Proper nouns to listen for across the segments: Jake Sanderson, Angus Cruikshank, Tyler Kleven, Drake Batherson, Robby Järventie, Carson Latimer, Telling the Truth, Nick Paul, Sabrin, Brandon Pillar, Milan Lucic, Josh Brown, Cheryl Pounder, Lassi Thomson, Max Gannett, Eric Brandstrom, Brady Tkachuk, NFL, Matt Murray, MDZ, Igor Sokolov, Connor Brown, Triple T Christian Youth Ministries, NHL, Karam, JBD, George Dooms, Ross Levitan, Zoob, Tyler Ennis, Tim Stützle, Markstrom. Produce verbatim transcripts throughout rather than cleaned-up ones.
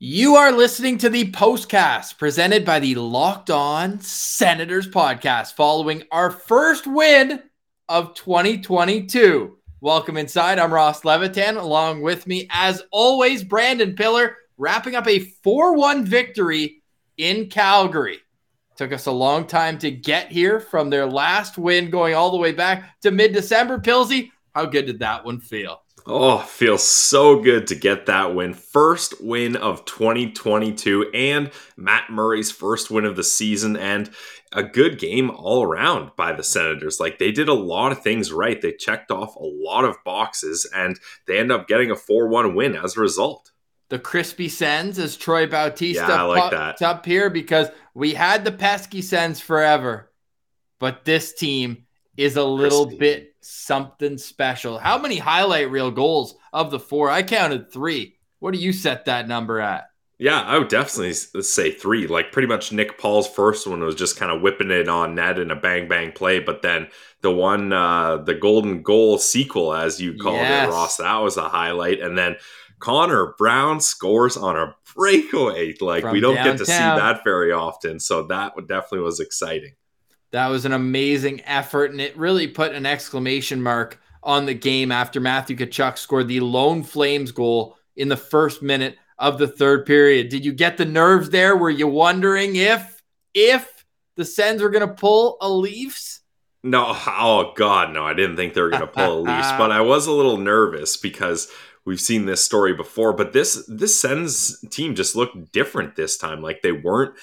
You are listening to the postcast presented by the Locked On Senators podcast following our first win of twenty twenty-two. Welcome inside. I'm Ross Levitan, along with me, as always, Brandon Pillar, wrapping up a four one victory in Calgary. Took us a long time to get here from their last win going all the way back to mid-December. Pilsy, how good did that one feel? Oh, feels so good to get that win. First win of twenty twenty-two and Matt Murray's first win of the season, and a good game all around by the Senators. Like, they did a lot of things right. They checked off a lot of boxes and they end up getting a four one win as a result. The crispy sends, as Troy Bautista yeah, I like that. Up here, because we had the pesky sends forever, but this team is a little crispy. bit something special. How many highlight reel goals of the four? I counted three. What do you set that number at? Yeah, I would definitely say three. Like, pretty much Nick Paul's first one was just kind of whipping it on net in a bang bang play, but then the one, uh, the golden goal sequel, as you called yes. it, Ross, that was a highlight. And then Connor Brown scores on a breakaway. Like, From we don't downtown. get to see that very often, so that definitely was exciting. That was an amazing effort, and it really put an exclamation mark on the game after Matthew Tkachuk scored the lone Flames goal in the first minute of the third period. Did you get the nerves there? Were you wondering if, if the Sens were going to pull a Leafs? No. Oh, God, no. I didn't think they were going to pull a Leafs, but I was a little nervous because we've seen this story before, but this this Sens team just looked different this time. Like, they weren't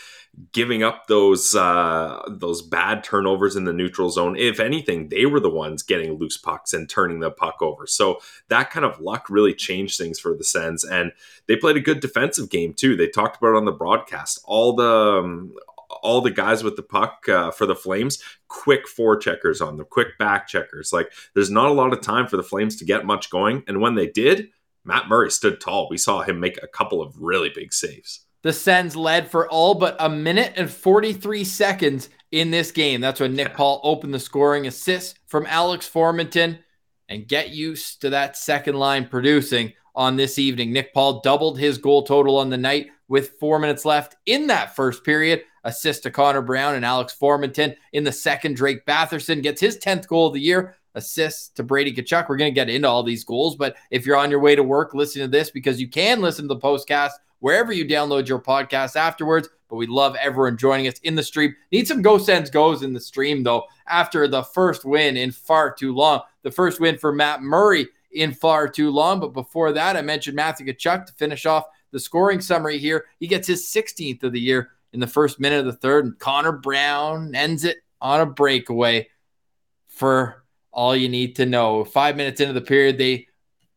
giving up those uh, those bad turnovers in the neutral zone. If anything, they were the ones getting loose pucks and turning the puck over. So that kind of luck really changed things for the Sens, and they played a good defensive game too. They talked about it on the broadcast. All the um, all the guys with the puck uh, for the Flames, quick forecheckers on them, quick back checkers. Like, there's not a lot of time for the Flames to get much going. And when they did, Matt Murray stood tall. We saw him make a couple of really big saves. The Sens led for all but a minute and forty-three seconds in this game. That's when Nick Paul opened the scoring assist from Alex Formenton. And get used to that second line producing on this evening. Nick Paul doubled his goal total on the night with four minutes left in that first period. Assist to Connor Brown and Alex Formenton. In the second, Drake Batherson gets his tenth goal of the year. Assist to Brady Tkachuk. We're going to get into all these goals, but if you're on your way to work, listen to this, because you can listen to the postcast wherever you download your podcast afterwards. But we love everyone joining us in the stream. Need some Go Sens Goes in the stream, though, after the first win in far too long. The first win for Matt Murray in far too long. But before that, I mentioned Matthew Tkachuk to finish off the scoring summary here. He gets his sixteenth of the year in the first minute of the third, and Connor Brown ends it on a breakaway for all you need to know. Five minutes into the period, they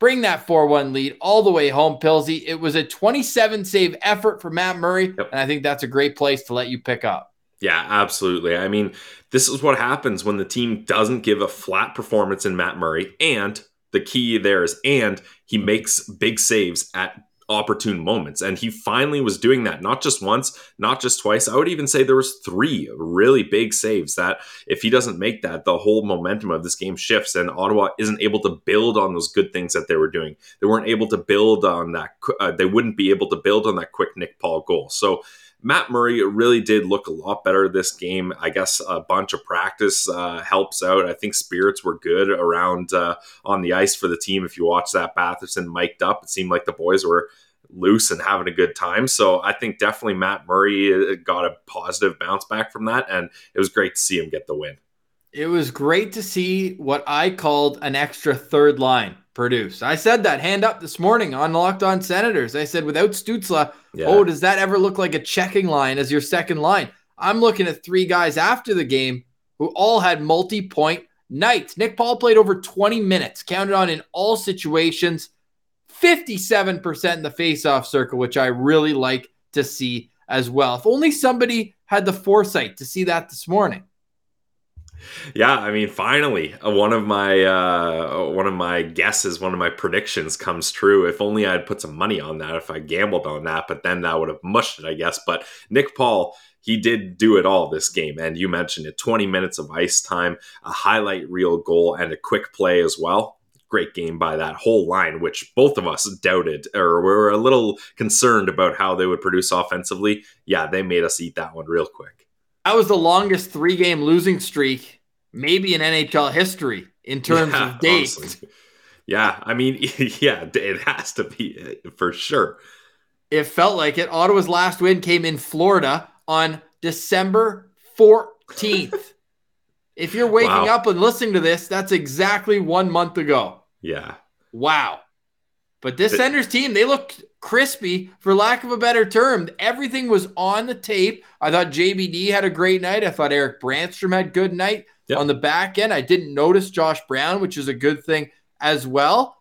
bring that four one lead all the way home, Pilsy. It was a twenty-seven save effort for Matt Murray, yep. and I think that's a great place to let you pick up. Yeah, absolutely. I mean, this is what happens when the team doesn't give a flat performance in Matt Murray, and the key there is, and he makes big saves at opportune moments. And he finally was doing that, not just once, not just twice. I would even say there was three really big saves that if he doesn't make that, the whole momentum of this game shifts, and Ottawa isn't able to build on those good things that they were doing. They weren't able to build on that. Uh, they wouldn't be able to build on that quick Nick Paul goal. So Matt Murray really did look a lot better this game. I guess a bunch of practice uh, helps out. I think spirits were good around uh, on the ice for the team. If you watch that Batherson mic'd up, it seemed like the boys were loose and having a good time. So I think definitely Matt Murray got a positive bounce back from that, and it was great to see him get the win. It was great to see what I called an extra third line produce. I said that hand up this morning on Locked On Senators. I said, without Stützle, yeah. oh, does that ever look like a checking line as your second line? I'm looking at three guys after the game who all had multi-point nights. Nick Paul played over twenty minutes, counted on in all situations, fifty-seven percent in the faceoff circle, which I really like to see as well. If only somebody had the foresight to see that this morning. Yeah, I mean, finally, one of my uh, one of my guesses, one of my predictions comes true. If only I had put some money on that, if I gambled on that, but then that would have mushed it, I guess. But Nick Paul, he did do it all this game. And you mentioned it, twenty minutes of ice time, a highlight reel goal, and a quick play as well. great game by that whole line, which both of us doubted or were a little concerned about how they would produce offensively. Yeah, they made us eat that one real quick. That was the longest three-game losing streak maybe in N H L history in terms yeah, of dates. Honestly. Yeah, I mean, yeah, it has to be for sure. It felt like it. Ottawa's last win came in Florida on December fourteenth. If you're waking wow. up and listening to this, that's exactly one month ago. Yeah. Wow. But this it, Senators team, they looked crispy, for lack of a better term. Everything was on the tape. I thought J B D had a great night. I thought Eric Brandstrom had a good night yep. on the back end. I didn't notice Josh Brown, which is a good thing as well.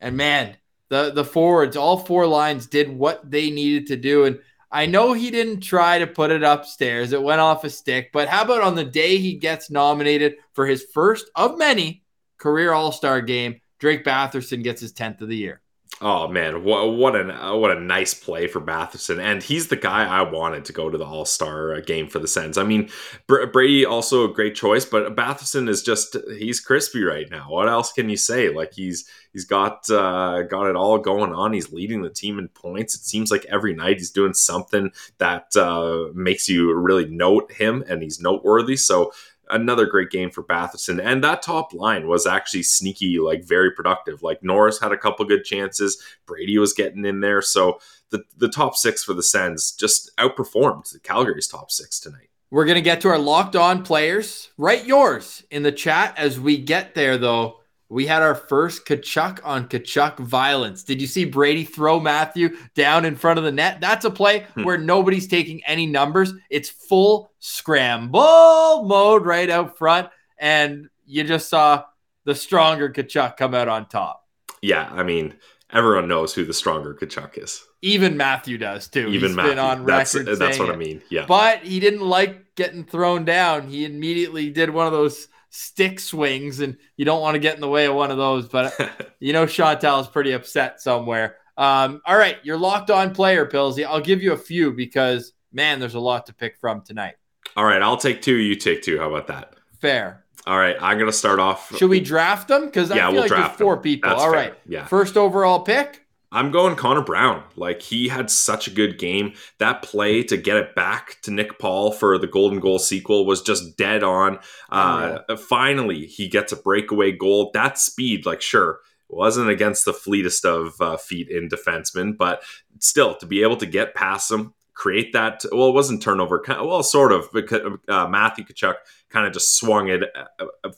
And man, the, the forwards, all four lines did what they needed to do. And I know he didn't try to put it upstairs. It went off a stick. But how about on the day he gets nominated for his first of many career All-Star game, Drake Batherson gets his tenth of the year. Oh, man, what, what, an, what a nice play for Batherson. And he's the guy I wanted to go to the All-Star game for the Sens. I mean, Br- Brady also a great choice, but Batherson is just, he's crispy right now. What else can you say? Like, he's he's got uh, got it all going on. He's leading the team in points. It seems like every night he's doing something that uh, makes you really note him, and he's noteworthy. So another great game for Batherson. And that top line was actually sneaky, like very productive. Like Norris had a couple good chances. Brady was getting in there. So the, the top six for the Sens just outperformed Calgary's top six tonight. We're going to get to our Locked On players. Write yours in the chat as we get there, though. We had our first Tkachuk on Tkachuk violence. Did you see Brady throw Matthew down in front of the net? That's a play hmm. where nobody's taking any numbers. It's full scramble mode right out front, and you just saw the stronger Tkachuk come out on top. Yeah, I mean, everyone knows who the stronger Tkachuk is. Even Matthew does, too. Even He's Matthew. Been on that's, record That's what it. I mean, yeah. But he didn't like getting thrown down. He immediately did one of those stick swings, and you don't want to get in the way of one of those, but you know Chantal is pretty upset somewhere. Um, all right, your Locked On player, Pillsy. I'll give you a few because, man, there's a lot to pick from tonight. All right, I'll take two, you take two. How about that? Fair. All right, I'm going to start off. Should we draft them? Because I yeah, feel we'll like draft there's four them. People. That's all fair. Right, yeah. First overall pick? I'm going Connor Brown. Like, he had such a good game. That play to get it back to Nick Paul for the golden goal sequel was just dead on. Uh, oh, yeah. Finally, he gets a breakaway goal. That speed, like, sure, wasn't against the fleetest of uh, feet in defensemen, but still, to be able to get past him, create that, well, it wasn't turnover, well, sort of, because uh, Matthew Tkachuk kind of just swung it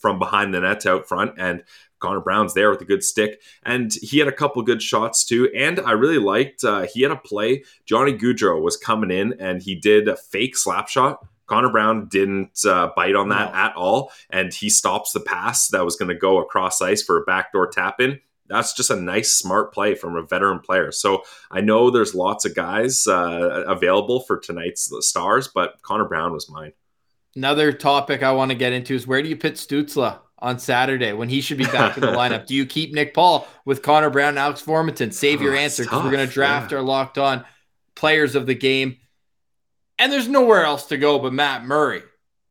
from behind the net to out front, and Connor Brown's there with a good stick, and he had a couple good shots too. And I really liked uh, he had a play. Johnny Goudreau was coming in, and he did a fake slap shot. Connor Brown didn't uh, bite on that no. at all, and he stops the pass that was going to go across ice for a backdoor tap in. That's just a nice, smart play from a veteran player. So I know there's lots of guys uh, available for tonight's stars, but Connor Brown was mine. Another topic I want to get into is, where do you pit Stützle on Saturday when he should be back in the lineup? Do you keep Nick Paul with Connor Brown and Alex Formenton? Save your oh, answer, because we're going to draft yeah. our Locked On players of the game. And there's nowhere else to go but Matt Murray.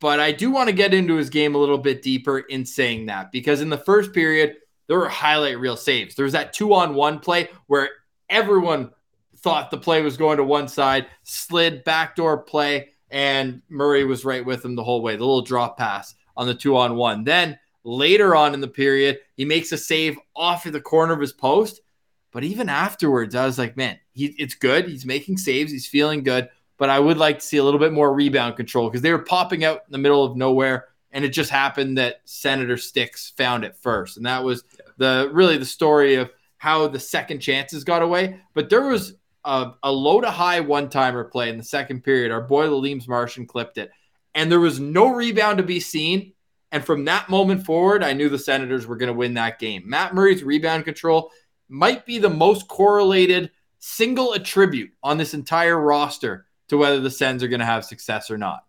But I do want to get into his game a little bit deeper in saying that, because in the first period, there were highlight reel saves. There was that two-on-one play where everyone thought the play was going to one side, slid, backdoor play, and Murray was right with him the whole way, the little drop pass on the two-on-one. Then later on in the period, he makes a save off of the corner of his post. But even afterwards, I was like, man, he, it's good. He's making saves. He's feeling good. But I would like to see a little bit more rebound control, because they were popping out in the middle of nowhere, and it just happened that Senator Sticks found it first. And that was the really the story of how the second chances got away. But there was a, a low-to-high one-timer play in the second period. Our boy Leems Martian clipped it. And there was no rebound to be seen. And from that moment forward, I knew the Senators were going to win that game. Matt Murray's rebound control might be the most correlated single attribute on this entire roster to whether the Sens are going to have success or not.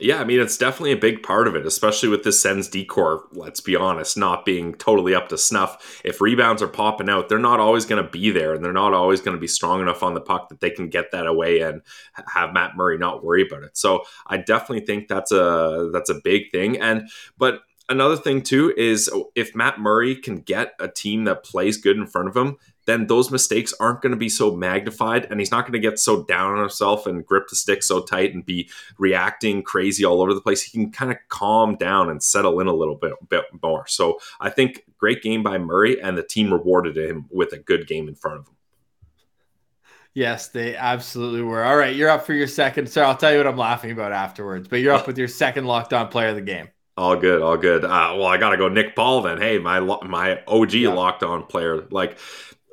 Yeah, I mean, it's definitely a big part of it, especially with the Sens decor, let's be honest, not being totally up to snuff. If rebounds are popping out, they're not always going to be there, and they're not always going to be strong enough on the puck that they can get that away and have Matt Murray not worry about it. So I definitely think that's a that's a big thing. And but another thing too is if Matt Murray can get a team that plays good in front of him, then those mistakes aren't going to be so magnified, and he's not going to get so down on himself and grip the stick so tight and be reacting crazy all over the place. He can kind of calm down and settle in a little bit, bit more. So I think great game by Murray, and the team rewarded him with a good game in front of him. Yes, they absolutely were. All right, you're up for your second. Sorry, I'll tell you what I'm laughing about afterwards, but you're up with your second Locked On player of the game. All good, all good. Uh, well, I got to go Nick Paul then. Hey, my my O G yeah. Locked On player. Like,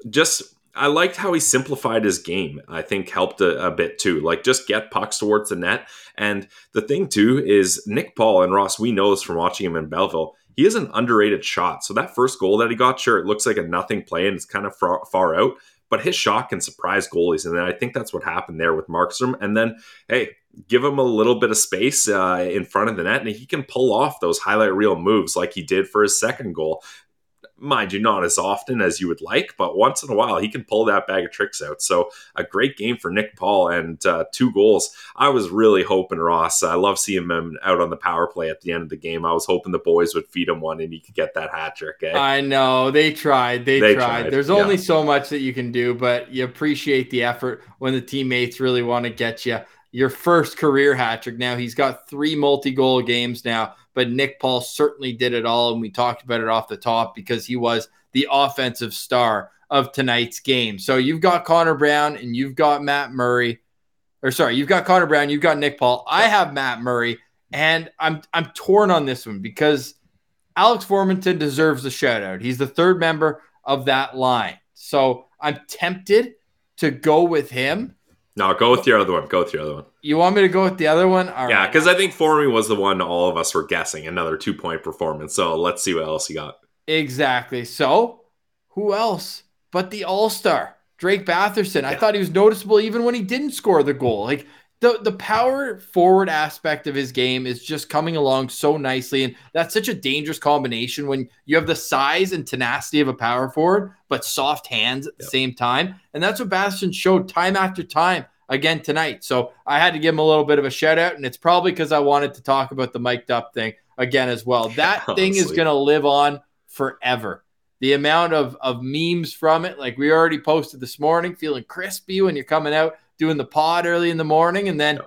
just I liked how he simplified his game. I think helped a, a bit too. Like, just get pucks towards the net. And the thing too is Nick Paul, and Ross, we know this from watching him in Belleville, he is an underrated shot. So that first goal that he got, sure, it looks like a nothing play and it's kind of far, far out, but his shot can surprise goalies. And I think that's what happened there with Markstrom. And then, hey, give him a little bit of space uh, in front of the net, and he can pull off those highlight reel moves like he did for his second goal. Mind you, not as often as you would like, but once in a while, he can pull that bag of tricks out. So a great game for Nick Paul and uh, two goals. I was really hoping, Ross, I love seeing him out on the power play at the end of the game. I was hoping the boys would feed him one and he could get that hat trick. Eh? I know. They tried. They, they tried. tried. There's yeah. only so much that you can do, but you appreciate the effort when the teammates really want to get you. Your first career hat trick. Now he's got three multi-goal games now, but Nick Paul certainly did it all. And we talked about it off the top because he was the offensive star of tonight's game. So you've got Connor Brown and you've got Matt Murray, or sorry, you've got Connor Brown, you've got Nick Paul. I have Matt Murray, and I'm, I'm torn on this one because Alex Formenton deserves the shout out. He's the third member of that line. So I'm tempted to go with him. No, go with your other one. Go with your other one. You want me to go with the other one? All yeah, because right. I think Formy was the one all of us were guessing. Another two-point performance. So let's see what else you got. Exactly. So who else but the all-star, Drake Batherson? Yeah. I thought he was noticeable even when he didn't score the goal. Like the, the power forward aspect of his game is just coming along so nicely. And that's such a dangerous combination when you have the size and tenacity of a power forward, but soft hands at the yep. same time. And that's what Batherson showed time after time again tonight. So I had to give him a little bit of a shout out, and it's probably because I wanted to talk about the mic'd up thing again as well. That yeah, thing is going to live on forever. The amount of, of memes from it, like we already posted this morning, feeling crispy when you're coming out, doing the pod early in the morning, and then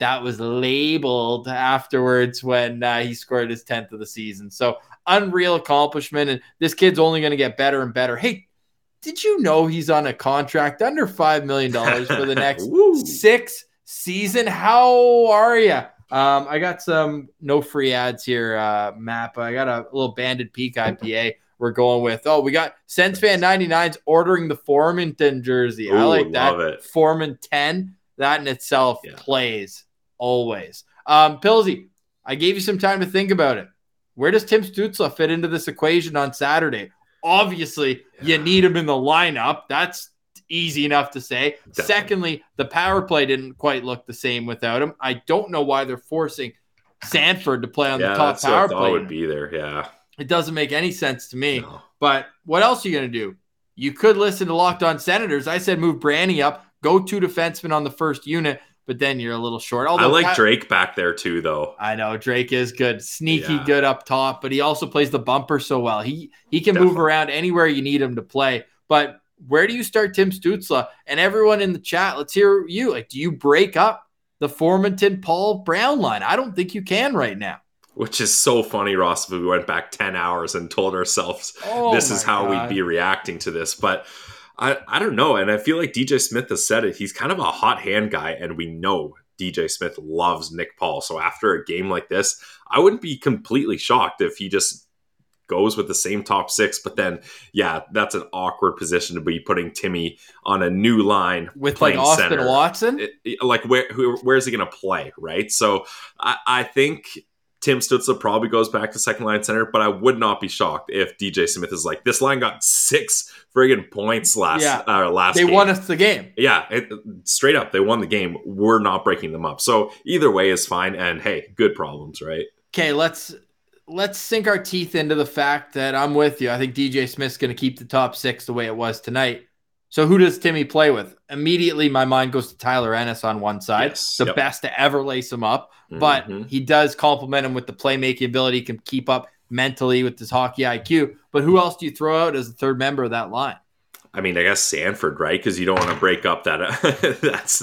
that was labeled afterwards when uh, he scored his tenth of the season. So unreal accomplishment, and this kid's only going to get better and better. Hey, did you know he's on a contract under five million dollars for the next six season? How are you? Um, I got some no free ads here, uh, Matt, but I got a little Banded Peak I P A we're going with. Oh, we got Sens Fan ninety-nine's ordering the Formenton jersey. Ooh, I like that. Formenton. That in itself yeah. plays always. Um, Pilsy, I gave you some time to think about it. Where does Tim Stützle fit into this equation on Saturday? Obviously, yeah. you need him in the lineup. That's easy enough to say. Definitely. Secondly, the power play didn't quite look the same without him. I don't know why they're forcing Sanford to play on yeah, the top that's power what play. I would be there, yeah. It doesn't make any sense to me. No. But what else are you going to do? You could listen to Locked On Senators. I said move Branny up, go two defensemen on the first unit, but then you're a little short. Although I like Pat- Drake back there too, though. I know. Drake is good. Sneaky yeah. good up top, but he also plays the bumper so well. He he can Definitely. move around anywhere you need him to play. But where do you start Tim Stützle? And everyone in the chat, let's hear you. Like, do you break up the Formenton Paul Brown line? I don't think you can right now. Which is so funny, Ross, if we went back ten hours and told ourselves oh this is how God. we'd be reacting to this. But I, I don't know. And I feel like D J Smith has said it. He's kind of a hot hand guy, and we know D J Smith loves Nick Paul. So after a game like this, I wouldn't be completely shocked if he just goes with the same top six. But then, yeah, that's an awkward position to be putting Timmy on a new line with like Austin center. Watson. It, it, like, where who, where is he going to play, right? So I, I think Tim Stützle probably goes back to second line center, but I would not be shocked if D J Smith is like, this line got six friggin' points last yeah. uh, last they game. They won us the game. Yeah, it, straight up, they won the game. We're not breaking them up. So either way is fine, and hey, good problems, right? Okay, let's let's sink our teeth into the fact that I'm with you. I think D J Smith's going to keep the top six the way it was tonight. So who does Timmy play with? Immediately, my mind goes to Tyler Ennis on one side, yes, the yep. best to ever lace him up. Mm-hmm. But he does complement him with the playmaking ability, can keep up mentally with his hockey I Q. But who else do you throw out as the third member of that line? I mean, I guess Sanford, right? Because you don't want to break up that. Uh, that's,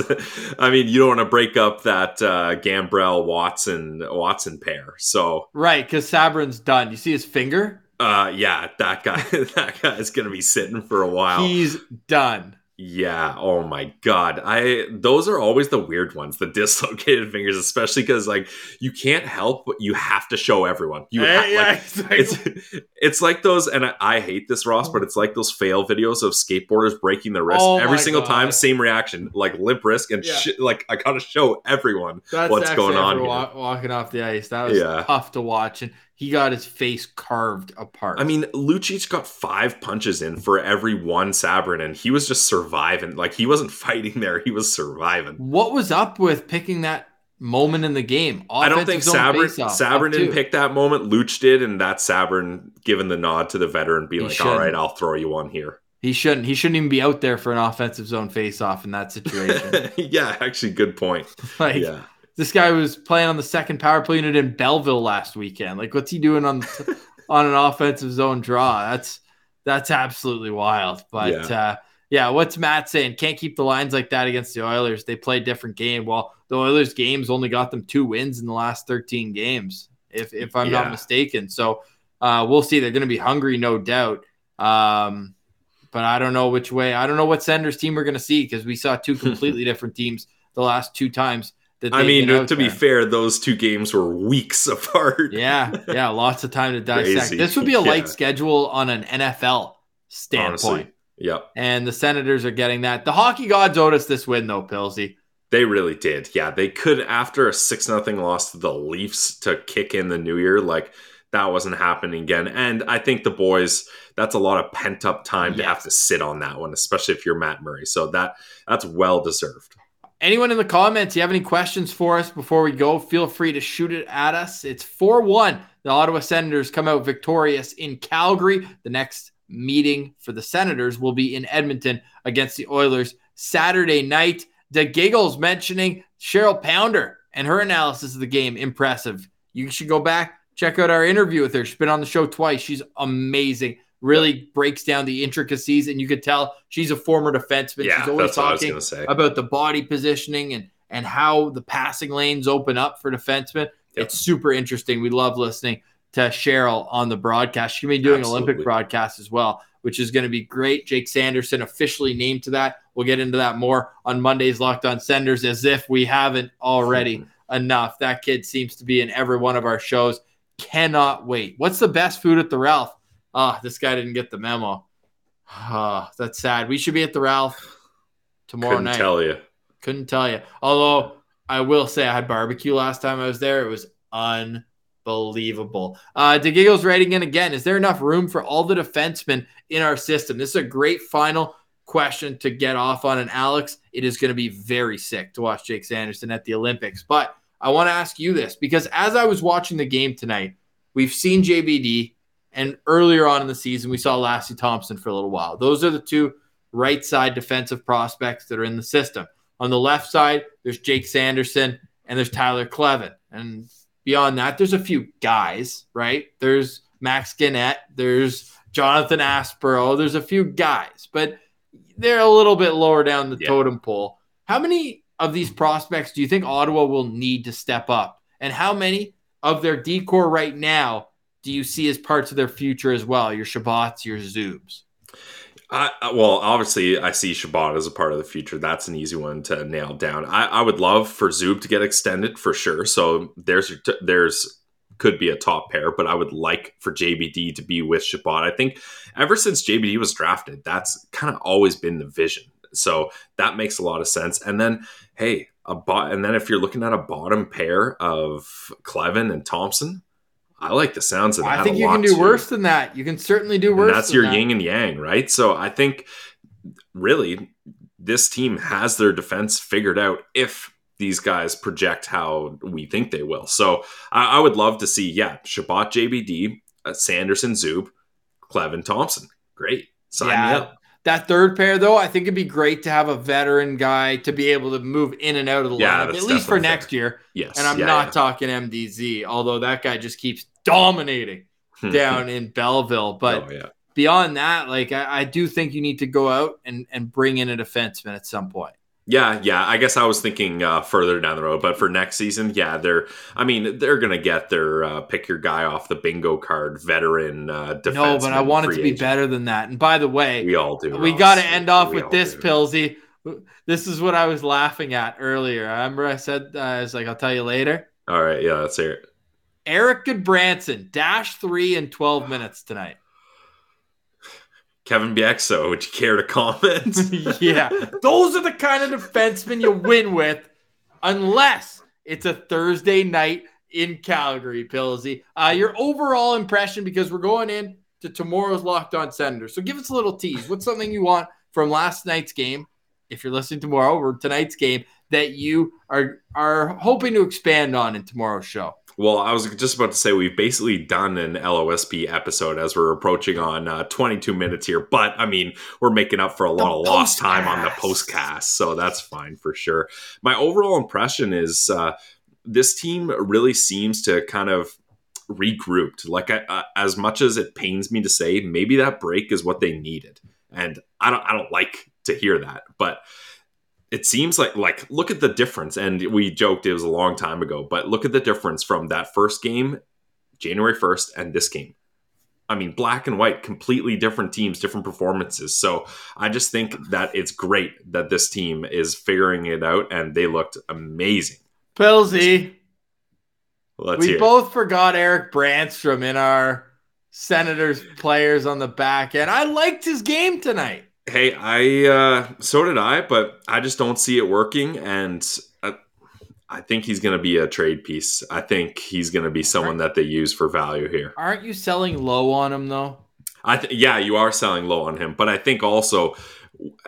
I mean, you don't want to break up that uh, Gambrell Watson Watson pair. So right, because Sabrin's done. You see his finger. Uh, yeah, that guy. That guy is gonna be sitting for a while. He's done. Yeah. Oh my God. I. Those are always the weird ones. The dislocated fingers, especially because like you can't help, but you have to show everyone. You. Hey, ha- yeah, like, exactly. It's it's like those, and I, I hate this, Ross, but it's like those fail videos of skateboarders breaking their wrist oh every single God. time. Same reaction, like limp wrist and yeah. shit. Like I gotta show everyone That's what's going on. Here. Walk, walking off the ice. That was yeah. tough to watch. And he got his face carved apart. I mean, Lucic got five punches in for every one Sabrin, and he was just surviving. Like, he wasn't fighting there. He was surviving. What was up with picking that moment in the game? Offensive I don't think Sabrin, Sabrin didn't pick that moment. Lucic did, and that's Sabrin giving the nod to the veteran, be he like, shouldn't. all right, I'll throw you one here. He shouldn't. He shouldn't even be out there for an offensive zone face-off in that situation. yeah, actually, good point. like, yeah. This guy was playing on the second power play unit in Belleville last weekend. Like, what's he doing on the, on an offensive zone draw? That's that's absolutely wild. But, yeah. Uh, yeah, what's Matt saying? Can't keep the lines like that against the Oilers. They play a different game. Well, the Oilers' games only got them two wins in the last thirteen games, if if I'm yeah. not mistaken. So uh, we'll see. They're going to be hungry, no doubt. Um, but I don't know which way. I don't know what Senators team we're going to see, because we saw two completely different teams the last two times. I mean, to time. be fair, those two games were weeks apart. yeah, yeah, lots of time to dissect. Crazy. This would be a light yeah. schedule on an N F L standpoint. Honestly. Yep. And the Senators are getting that. The hockey gods owed us this win, though, Pilsy. They really did. Yeah, they could, after a six nothing loss to the Leafs to kick in the new year, like, that wasn't happening again. And I think the boys, that's a lot of pent-up time yes. to have to sit on that one, especially if you're Matt Murray. So that that's well-deserved. Anyone in the comments, you have any questions for us before we go, feel free to shoot it at us. It's four one. The Ottawa Senators come out victorious in Calgary. The next meeting for the Senators will be in Edmonton against the Oilers Saturday night. The Giggles mentioning Cheryl Pounder and her analysis of the game. Impressive. You should go back, check out our interview with her. She's been on the show twice. She's amazing. Really breaks down the intricacies, and you could tell she's a former defenseman. Yeah, she's always talking about the body positioning and, and how the passing lanes open up for defensemen. Yep. It's super interesting. We love listening to Cheryl on the broadcast. She's going to be doing Absolutely. Olympic broadcasts as well, which is going to be great. Jake Sanderson officially named to that. We'll get into that more on Monday's Locked On Senators, as if we haven't already mm-hmm. enough. That kid seems to be in every one of our shows. Cannot wait. What's the best food at the Ralph? Ah, oh, this guy didn't get the memo. Ah, oh, that's sad. We should be at the Ralph tomorrow Couldn't night. Couldn't tell you. Couldn't tell you. Although I will say I had barbecue last time I was there. It was unbelievable. Uh, DeGiggles writing in again. Is there enough room for all the defensemen in our system? This is a great final question to get off on. And Alex, it is going to be very sick to watch Jake Sanderson at the Olympics. But I want to ask you this, because as I was watching the game tonight, we've seen J B D. And earlier on in the season, we saw Lassi Thomson for a little while. Those are the two right side defensive prospects that are in the system. On the left side, there's Jake Sanderson and there's Tyler Kleven. And beyond that, there's a few guys, right? There's Max Gannett. There's Jonathan Aspero. There's a few guys, but they're a little bit lower down the yeah. totem pole. How many of these prospects do you think Ottawa will need to step up? And how many of their decor right now do you see as parts of their future as well? Your Shabbats, your Zoobs? I, well, obviously, I see Shabbat as a part of the future. That's an easy one to nail down. I, I would love for Zoob to get extended for sure. So there's there's could be a top pair, but I would like for J B D to be with Shabbat. I think ever since J B D was drafted, that's kind of always been the vision. So that makes a lot of sense. And then, hey, a bot. And then if you're looking at a bottom pair of Kleven and Thomson, I like the sounds of that. I think you can do worse than that. You can certainly do worse than that. That's your yin and yang, right? So I think really this team has their defense figured out if these guys project how we think they will. So I, I would love to see, yeah, Shabbat, J B D, uh, Sanderson, Zoob, Kleven, Thomson. Great. Sign yeah, me up. That third pair, though, I think it'd be great to have a veteran guy to be able to move in and out of the yeah, lineup, at least for next fair. year. Yes, and I'm yeah, not yeah. talking M D Z, although that guy just keeps dominating down in Belleville. But oh, yeah. beyond that, like I, I do think you need to go out and, and bring in a defenseman at some point. Yeah, yeah. I guess I was thinking uh, further down the road, but for next season, yeah, they're. I mean, they're gonna get their uh, pick your guy off the bingo card, veteran uh, defenseman. No, but I want it to be agent. better than that. And by the way, we all do. We got to end off we with this, do. Pilsy. This is what I was laughing at earlier. I remember I said uh, I was like, "I'll tell you later." All right, yeah, let's hear it. Eric Branson dash three in twelve minutes tonight. Kevin Bieksa, would you care to comment? Yeah. Those are the kind of defensemen you win with unless it's a Thursday night in Calgary, Pilsy. Uh, your overall impression, because we're going in to tomorrow's Locked On Senators. So give us a little tease. What's something you want from last night's game, if you're listening tomorrow, or tonight's game, that you are are hoping to expand on in tomorrow's show? Well, I was just about to say we've basically done an L O S P episode as we're approaching on uh, twenty-two minutes here. But, I mean, we're making up for a lot of lost time on the postcast, so that's fine for sure. My overall impression is uh, this team really seems to kind of regrouped. Like, I, uh, as much as it pains me to say, maybe that break is what they needed. And I don't, I don't like to hear that, but... It seems like, like, look at the difference. And we joked it was a long time ago, but look at the difference from that first game, January first, and this game. I mean, black and white, completely different teams, different performances. So I just think that it's great that this team is figuring it out, and they looked amazing. Pilsy, let's we hear. both forgot Eric Brandstrom in our Senators players on the back end. I liked his game tonight. Hey, I uh, so did I, but I just don't see it working, and I, I think he's going to be a trade piece. I think he's going to be someone that they use for value here. Aren't you selling low on him, though? I th- yeah, you are selling low on him, but I think also,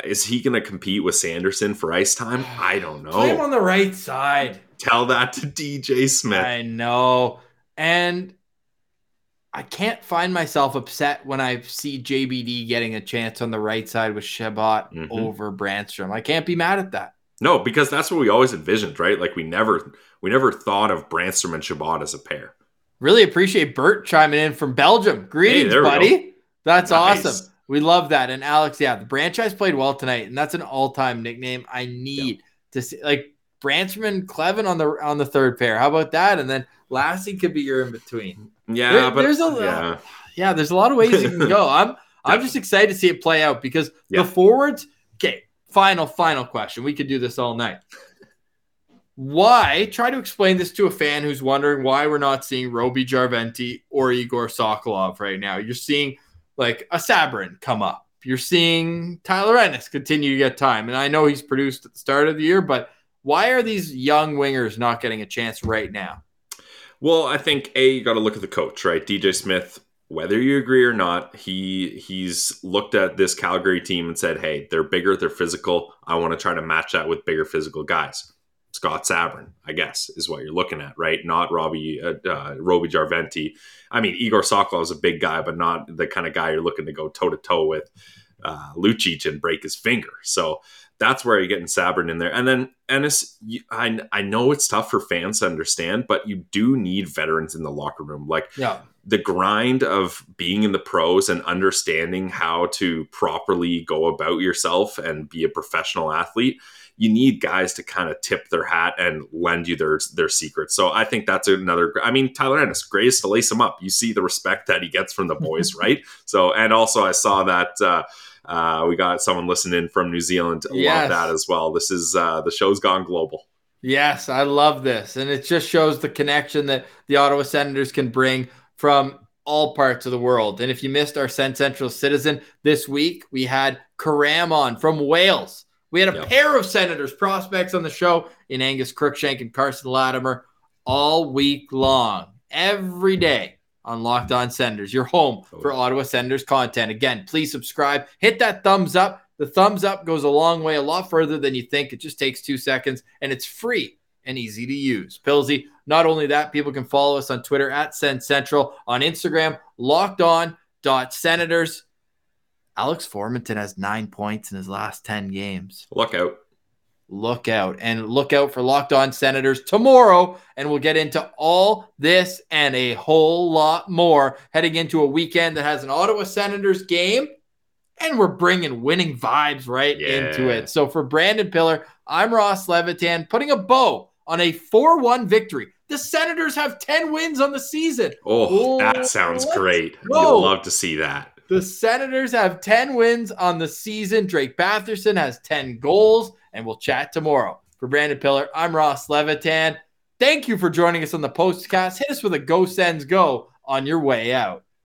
is he going to compete with Sanderson for ice time? I don't know. Play him on the right side. Tell that to D J Smith. I know, and... I can't find myself upset when I see J B D getting a chance on the right side with Shabbat mm-hmm. over Brandstrom. I can't be mad at that. No, because that's what we always envisioned, right? Like we never we never thought of Brandstrom and Shabbat as a pair. Really appreciate Bert chiming in from Belgium. Greetings, hey, buddy. That's nice. Awesome. We love that. And Alex, yeah, the franchise played well tonight, and that's an all-time nickname I need yeah. to see. Like Brandstrom and Kleven on the on the third pair. How about that? And then Lassi could be your in between. Yeah, there, but there's a yeah. Lot, yeah, there's a lot of ways you can go. I'm I'm just excited to see it play out because yeah. the forwards. Okay, final final question. We could do this all night. Why? Try to explain this to a fan who's wondering why we're not seeing Robby Järventie or Igor Sokolov right now. You're seeing like a Sabrin come up. You're seeing Tyler Ennis continue to get time, and I know he's produced at the start of the year, but why are these young wingers not getting a chance right now? Well, I think, A, you got to look at the coach, right? D J Smith, whether you agree or not, he he's looked at this Calgary team and said, hey, they're bigger, they're physical. I want to try to match that with bigger physical guys. Scott Sabrin, I guess, is what you're looking at, right? Not Robby, uh, uh, Robby Järventie. I mean, Igor Sokolov is a big guy, but not the kind of guy you're looking to go toe-to-toe with uh, Lucic and break his finger. So... That's where you're getting Sabrin in there. And then Ennis, you, I, I know it's tough for fans to understand, but you do need veterans in the locker room. Like yeah. the grind of being in the pros and understanding how to properly go about yourself and be a professional athlete, you need guys to kind of tip their hat and lend you their, their secrets. So I think that's another, I mean, Tyler Ennis, greatest to lace him up. You see the respect that he gets from the boys, right? So, and also I saw that, uh, Uh, we got someone listening from New Zealand. I yes. love that as well. This is uh, the show's gone global. Yes, I love this. And it just shows the connection that the Ottawa Senators can bring from all parts of the world. And if you missed our Sen Central Citizen this week, we had Karam on from Wales. We had a yep. pair of Senators prospects on the show in Angus Cruikshank and Carson Latimer all week long, every day. On Locked On Senators, your home for Ottawa Senators content. Again, please subscribe. Hit that thumbs up. The thumbs up goes a long way, a lot further than you think. It just takes two seconds, and it's free and easy to use. Pilsy, not only that, people can follow us on Twitter at Sen Central, on Instagram, locked on dot senators. Alex Formenton has nine points in his last ten games. Look out. Look out. And look out for Locked On Senators tomorrow. And we'll get into all this and a whole lot more heading into a weekend that has an Ottawa Senators game. And we're bringing winning vibes right yeah. into it. So for Brandon Pillar, I'm Ross Levitan, putting a bow on a four one victory. The Senators have ten wins on the season. Oh, oh that sounds great. Go. I'd love to see that. The Senators have ten wins on the season. Drake Batherson has ten goals, and we'll chat tomorrow. For Brandon Pillar, I'm Ross Levitan. Thank you for joining us on the postcast. Hit us with a Go Sens Go on your way out.